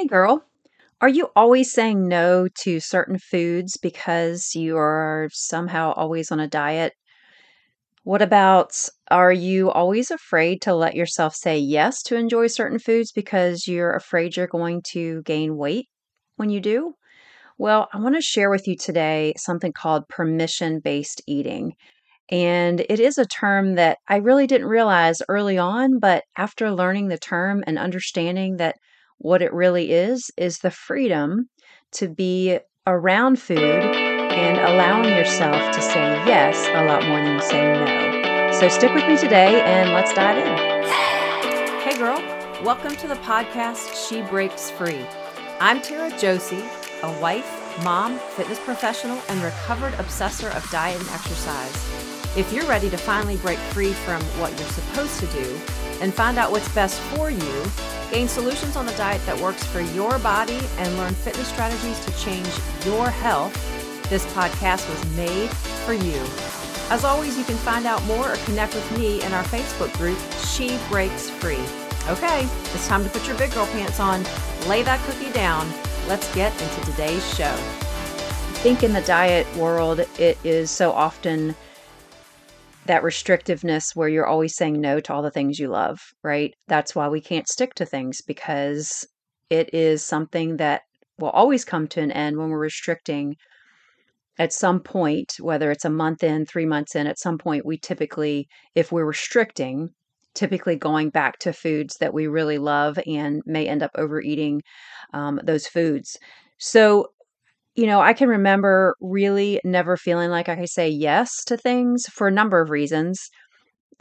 Hey girl, are you always saying no to certain foods because you are somehow always on a diet? What about are you always afraid to let yourself say yes to enjoy certain foods because you're afraid you're going to gain weight when you do? Well, I want to share with you today something called permission-based eating. And it is a term that I really didn't realize early on, but after learning the term and understanding that what it really is the freedom to be around food and allowing yourself to say yes a lot more than you say no. So stick with me today and let's dive in. Hey girl, welcome to the podcast She Breaks Free. I'm Tara Josie, a wife, mom, fitness professional, and recovered obsessor of diet and exercise. If you're ready to finally break free from what you're supposed to do and find out what's best for you, gain solutions on the diet that works for your body, and learn fitness strategies to change your health, this podcast was made for you. As always, you can find out more or connect with me in our Facebook group, She Breaks Free. Okay, it's time to put your big girl pants on, lay that cookie down. Let's get into today's show. I think in the diet world, it is so often that restrictiveness where you're always saying no to all the things you love, right? That's why we can't stick to things, because it is something that will always come to an end when we're restricting at some point, whether it's a month in, 3 months in, at some point we typically, if we're restricting, typically going back to foods that we really love and may end up overeating those foods. So I can remember really never feeling like I could say yes to things for a number of reasons,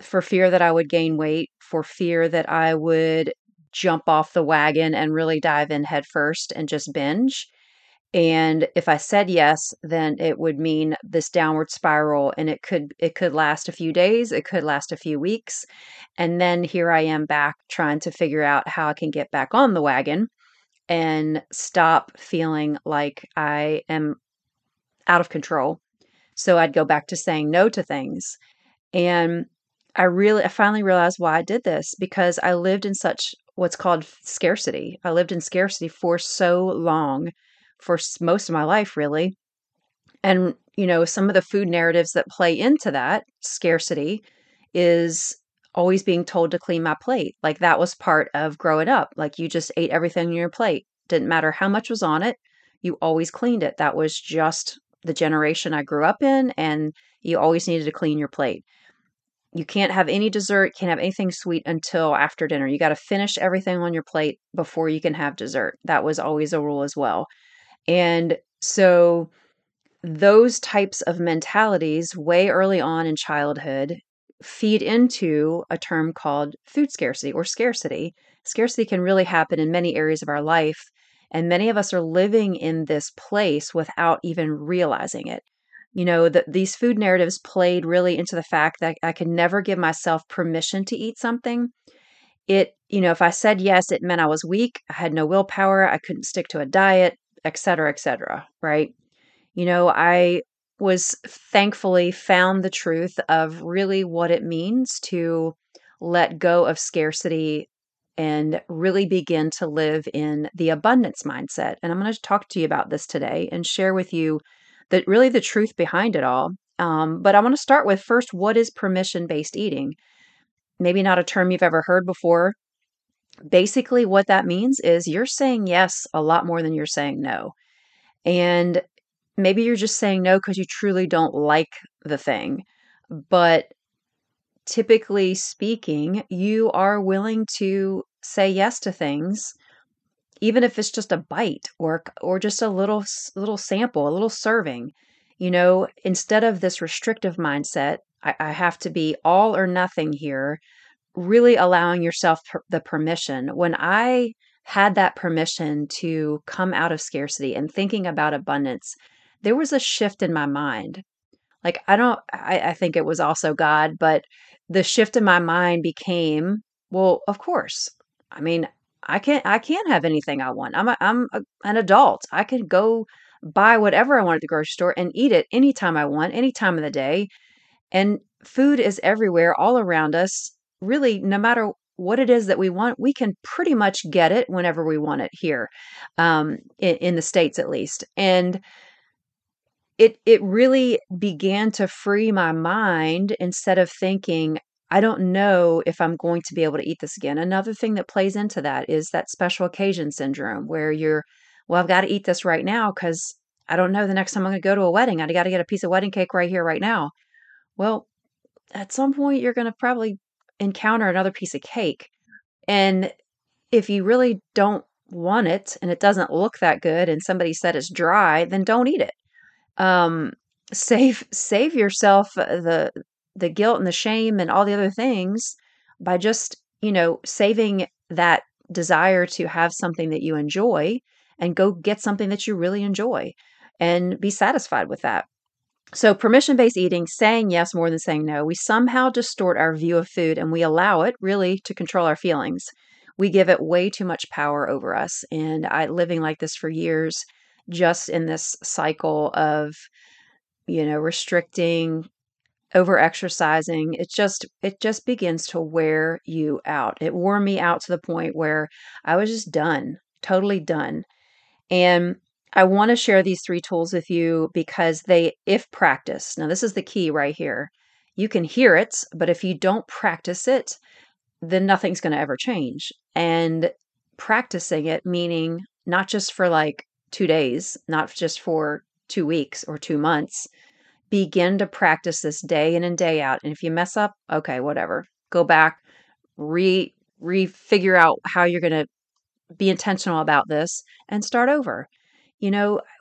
for fear that I would gain weight, for fear that I would jump off the wagon and really dive in headfirst and just binge. And if I said yes, then it would mean this downward spiral, and it could last a few days, it could last a few weeks. And then here I am back trying to figure out how I can get back on the wagon and stop feeling like I am out of control. So I'd go back to saying no to things. And I finally realized why I did this, because I lived in such what's called scarcity. I lived in scarcity for so long, for most of my life, really. And, some of the food narratives that play into that scarcity is always being told to clean my plate. Like that was part of growing up. Like you just ate everything on your plate. Didn't matter how much was on it. You always cleaned it. That was just the generation I grew up in. And you always needed to clean your plate. You can't have any dessert, can't have anything sweet until after dinner. You got to finish everything on your plate before you can have dessert. That was always a rule as well. And so those types of mentalities way early on in childhood feed into a term called food scarcity or scarcity. Scarcity can really happen in many areas of our life, and many of us are living in this place without even realizing it. These food narratives played really into the fact that I could never give myself permission to eat something. If I said yes, it meant I was weak, I had no willpower, I couldn't stick to a diet, et cetera, right? I was thankfully found the truth of really what it means to let go of scarcity and really begin to live in the abundance mindset. And I'm going to talk to you about this today and share with you that really the truth behind it all. But I want to start with first, what is permission-based eating? Maybe not a term you've ever heard before. Basically, what that means is you're saying yes a lot more than you're saying no. And maybe you're just saying no because you truly don't like the thing. But typically speaking, you are willing to say yes to things, even if it's just a bite or just a little sample, a little serving. Instead of this restrictive mindset, I have to be all or nothing here, really allowing yourself the permission. When I had that permission to come out of scarcity and thinking about abundance, there was a shift in my mind. Like I think it was also God, but the shift in my mind became, well, of course, I mean, I can't have anything I want. I'm an adult. I can go buy whatever I want at the grocery store and eat it anytime I want, any time of the day. And food is everywhere all around us, really, no matter what it is that we want, we can pretty much get it whenever we want it here, in the States at least. And it really began to free my mind instead of thinking, I don't know if I'm going to be able to eat this again. Another thing that plays into that is that special occasion syndrome where you're, well, I've got to eat this right now because I don't know the next time I'm going to go to a wedding. I got to get a piece of wedding cake right here, right now. Well, at some point you're going to probably encounter another piece of cake. And if you really don't want it and it doesn't look that good and somebody said it's dry, then don't eat it. Save yourself the guilt and the shame and all the other things by just, saving that desire to have something that you enjoy and go get something that you really enjoy and be satisfied with that. So permission-based eating, saying yes more than saying no, we somehow distort our view of food and we allow it really to control our feelings. We give it way too much power over us. And living like this for years, just in this cycle of, restricting, over-exercising, it just begins to wear you out. It wore me out to the point where I was just done, totally done. And I want to share these three tools with you because if practiced, now this is the key right here, you can hear it, but if you don't practice it, then nothing's going to ever change. And practicing it, meaning not just for like 2 days, not just for 2 weeks or 2 months, begin to practice this day in and day out. And if you mess up, okay, whatever, go back, figure out how you're going to be intentional about this and start over.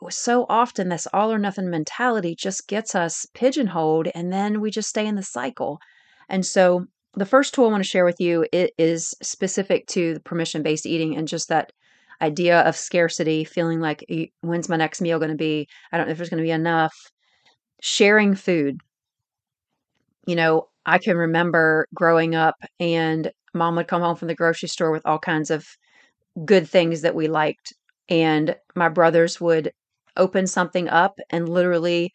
So often this all or nothing mentality just gets us pigeonholed and then we just stay in the cycle. And so the first tool I want to share with you, it is specific to the permission-based eating and just that idea of scarcity, feeling like, when's my next meal going to be? I don't know if there's going to be enough. Sharing food. I can remember growing up and mom would come home from the grocery store with all kinds of good things that we liked. And my brothers would open something up and literally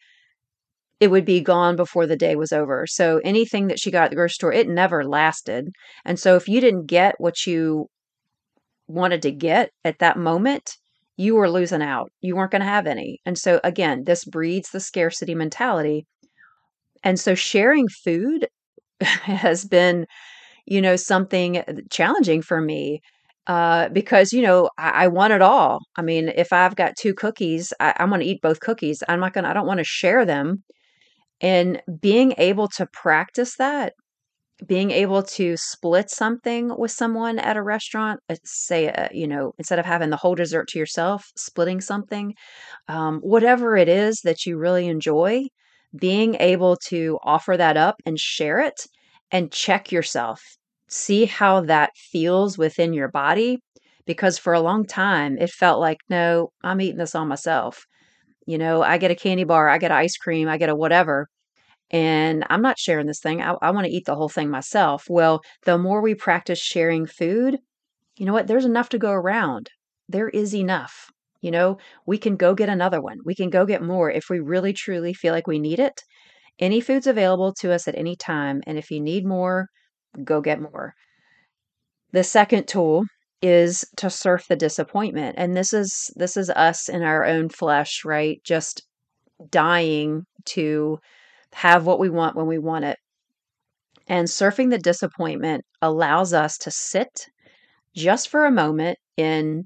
it would be gone before the day was over. So anything that she got at the grocery store, it never lasted. And so if you didn't get what you wanted to get at that moment, you were losing out. You weren't going to have any. And so again, this breeds the scarcity mentality. And so sharing food has been, something challenging for me. Because, I want it all. I mean, if I've got 2 cookies, I'm going to eat both cookies. I don't want to share them. And being able to practice that, being able to split something with someone at a restaurant, say, instead of having the whole dessert to yourself, splitting something, whatever it is that you really enjoy, being able to offer that up and share it and check yourself. See how that feels within your body, because for a long time it felt like, no, I'm eating this all myself. I get a candy bar, I get ice cream, I get a whatever, and I'm not sharing this thing. I want to eat the whole thing myself. Well, the more we practice sharing food, you know what? There's enough to go around. There is enough. We can go get another one. We can go get more if we really truly feel like we need it. Any food's available to us at any time, and if you need more, go get more. The second tool is to surf the disappointment. And this is us in our own flesh, right? Just dying to have what we want when we want it. And surfing the disappointment allows us to sit just for a moment in,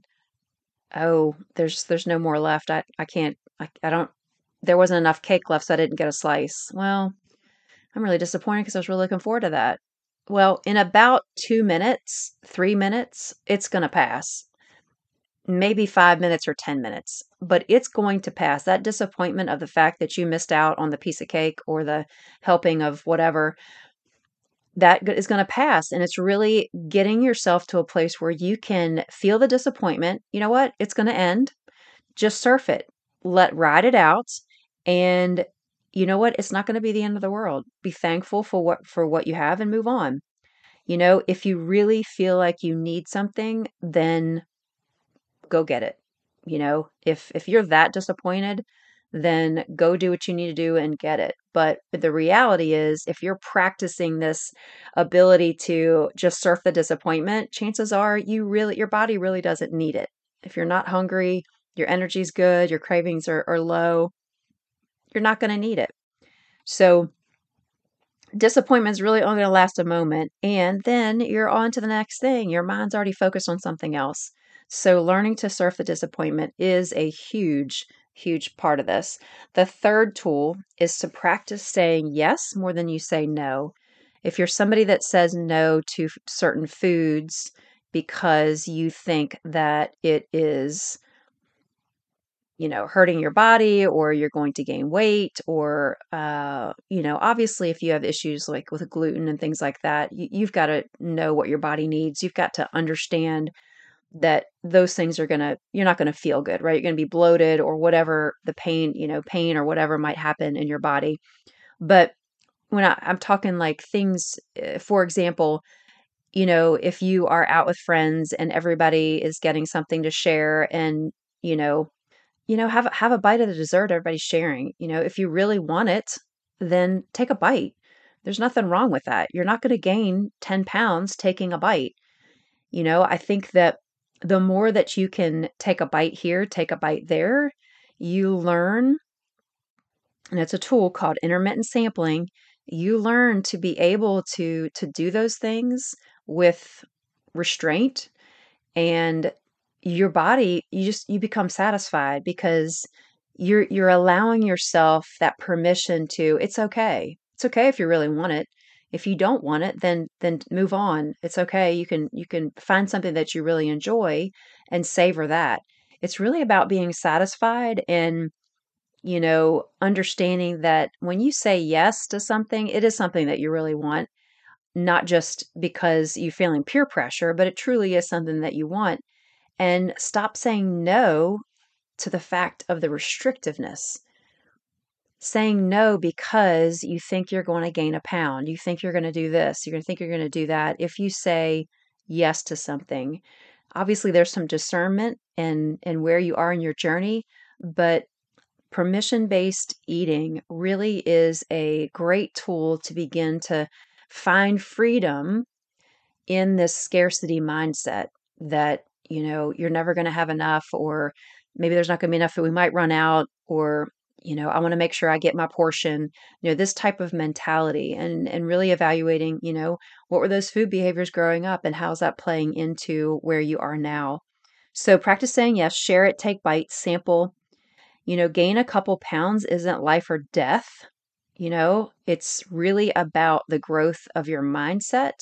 oh, there's no more left. There wasn't enough cake left, so I didn't get a slice. Well, I'm really disappointed because I was really looking forward to that. Well, in about 2 minutes, 3 minutes, it's going to pass. Maybe 5 minutes or 10 minutes, but it's going to pass. That disappointment of the fact that you missed out on the piece of cake or the helping of whatever, that is going to pass. And it's really getting yourself to a place where you can feel the disappointment. You know what? It's going to end. Just surf it. Ride it out. And you know what? It's not going to be the end of the world. Be thankful for what you have and move on. If you really feel like you need something, then go get it. If you're that disappointed, then go do what you need to do and get it. But the reality is, if you're practicing this ability to just surf the disappointment, chances are your body really doesn't need it. If you're not hungry, your energy's good, your cravings are low, you're not going to need it. So disappointment is really only going to last a moment, and then you're on to the next thing. Your mind's already focused on something else. So learning to surf the disappointment is a huge part of this. The third tool is to practice saying yes more than you say no. If you're somebody that says no to certain foods because you think that it is, hurting your body, or you're going to gain weight, or, obviously if you have issues like with gluten and things like that, you've got to know what your body needs. You've got to understand that those things you're not going to feel good, right? You're going to be bloated or whatever the pain or whatever might happen in your body. But when I'm talking like things, for example, if you are out with friends and everybody is getting something to share and, have a bite of the dessert, everybody's sharing, if you really want it, then take a bite. There's nothing wrong with that. You're not going to gain 10 pounds taking a bite. I think that the more that you can take a bite here, take a bite there, you learn, and it's a tool called intermittent sampling. You learn to be able to do those things with restraint, and your body, you become satisfied because you're allowing yourself that permission to, it's okay. It's okay if you really want it. If you don't want it, then move on. It's okay. You can find something that you really enjoy and savor that. It's really about being satisfied and, understanding that when you say yes to something, it is something that you really want, not just because you're feeling peer pressure, but it truly is something that you want. And stop saying no to the fact of the restrictiveness. Saying no because you think you're going to gain a pound, you think you're going to do this, you're going to think you're going to do that. If you say yes to something, obviously there's some discernment and where you are in your journey, but permission-based eating really is a great tool to begin to find freedom in this scarcity mindset that, you're never going to have enough, or maybe there's not going to be enough that we might run out, or, I want to make sure I get my portion, this type of mentality, and really evaluating, what were those food behaviors growing up and how's that playing into where you are now? So practice saying yes, share it, take bites, sample, gain a couple pounds isn't life or death. It's really about the growth of your mindset,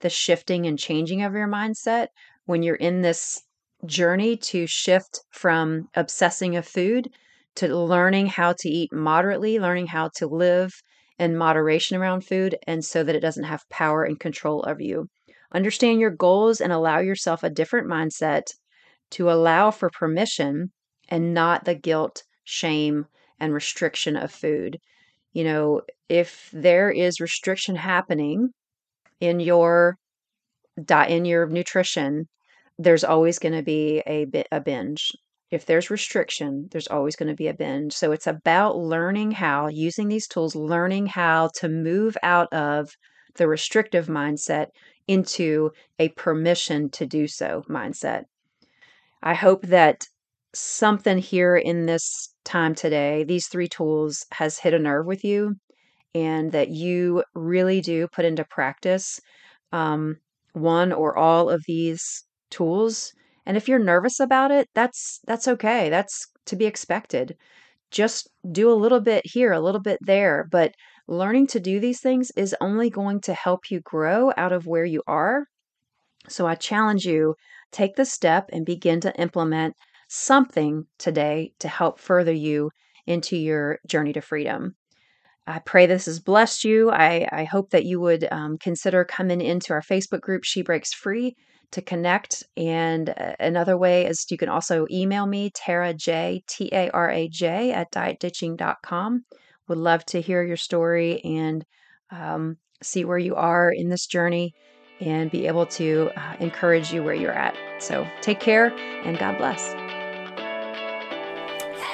the shifting and changing of your mindset. When you're in this journey to shift from obsessing of food to learning how to eat moderately, learning how to live in moderation around food, and so that it doesn't have power and control over you. Understand your goals and allow yourself a different mindset to allow for permission and not the guilt, shame, and restriction of food. If there is restriction happening in your diet, in your nutrition, there's always going to be a binge. If there's restriction, there's always going to be a binge. So it's about learning how, using these tools, learning how to move out of the restrictive mindset into a permission to do so mindset. I hope that something here in this time today, these three tools, has hit a nerve with you and that you really do put into practice one or all of these tools. And if you're nervous about it, that's okay. That's to be expected. Just do a little bit here, a little bit there. But learning to do these things is only going to help you grow out of where you are. So I challenge you, take the step and begin to implement something today to help further you into your journey to freedom. I pray this has blessed you. I hope that you would consider coming into our Facebook group, She Breaks Free, to connect. And another way is you can also email me, Tara J, T-A-R-A-J @dietditching.com. Would love to hear your story and see where you are in this journey and be able to encourage you where you're at. So take care and God bless.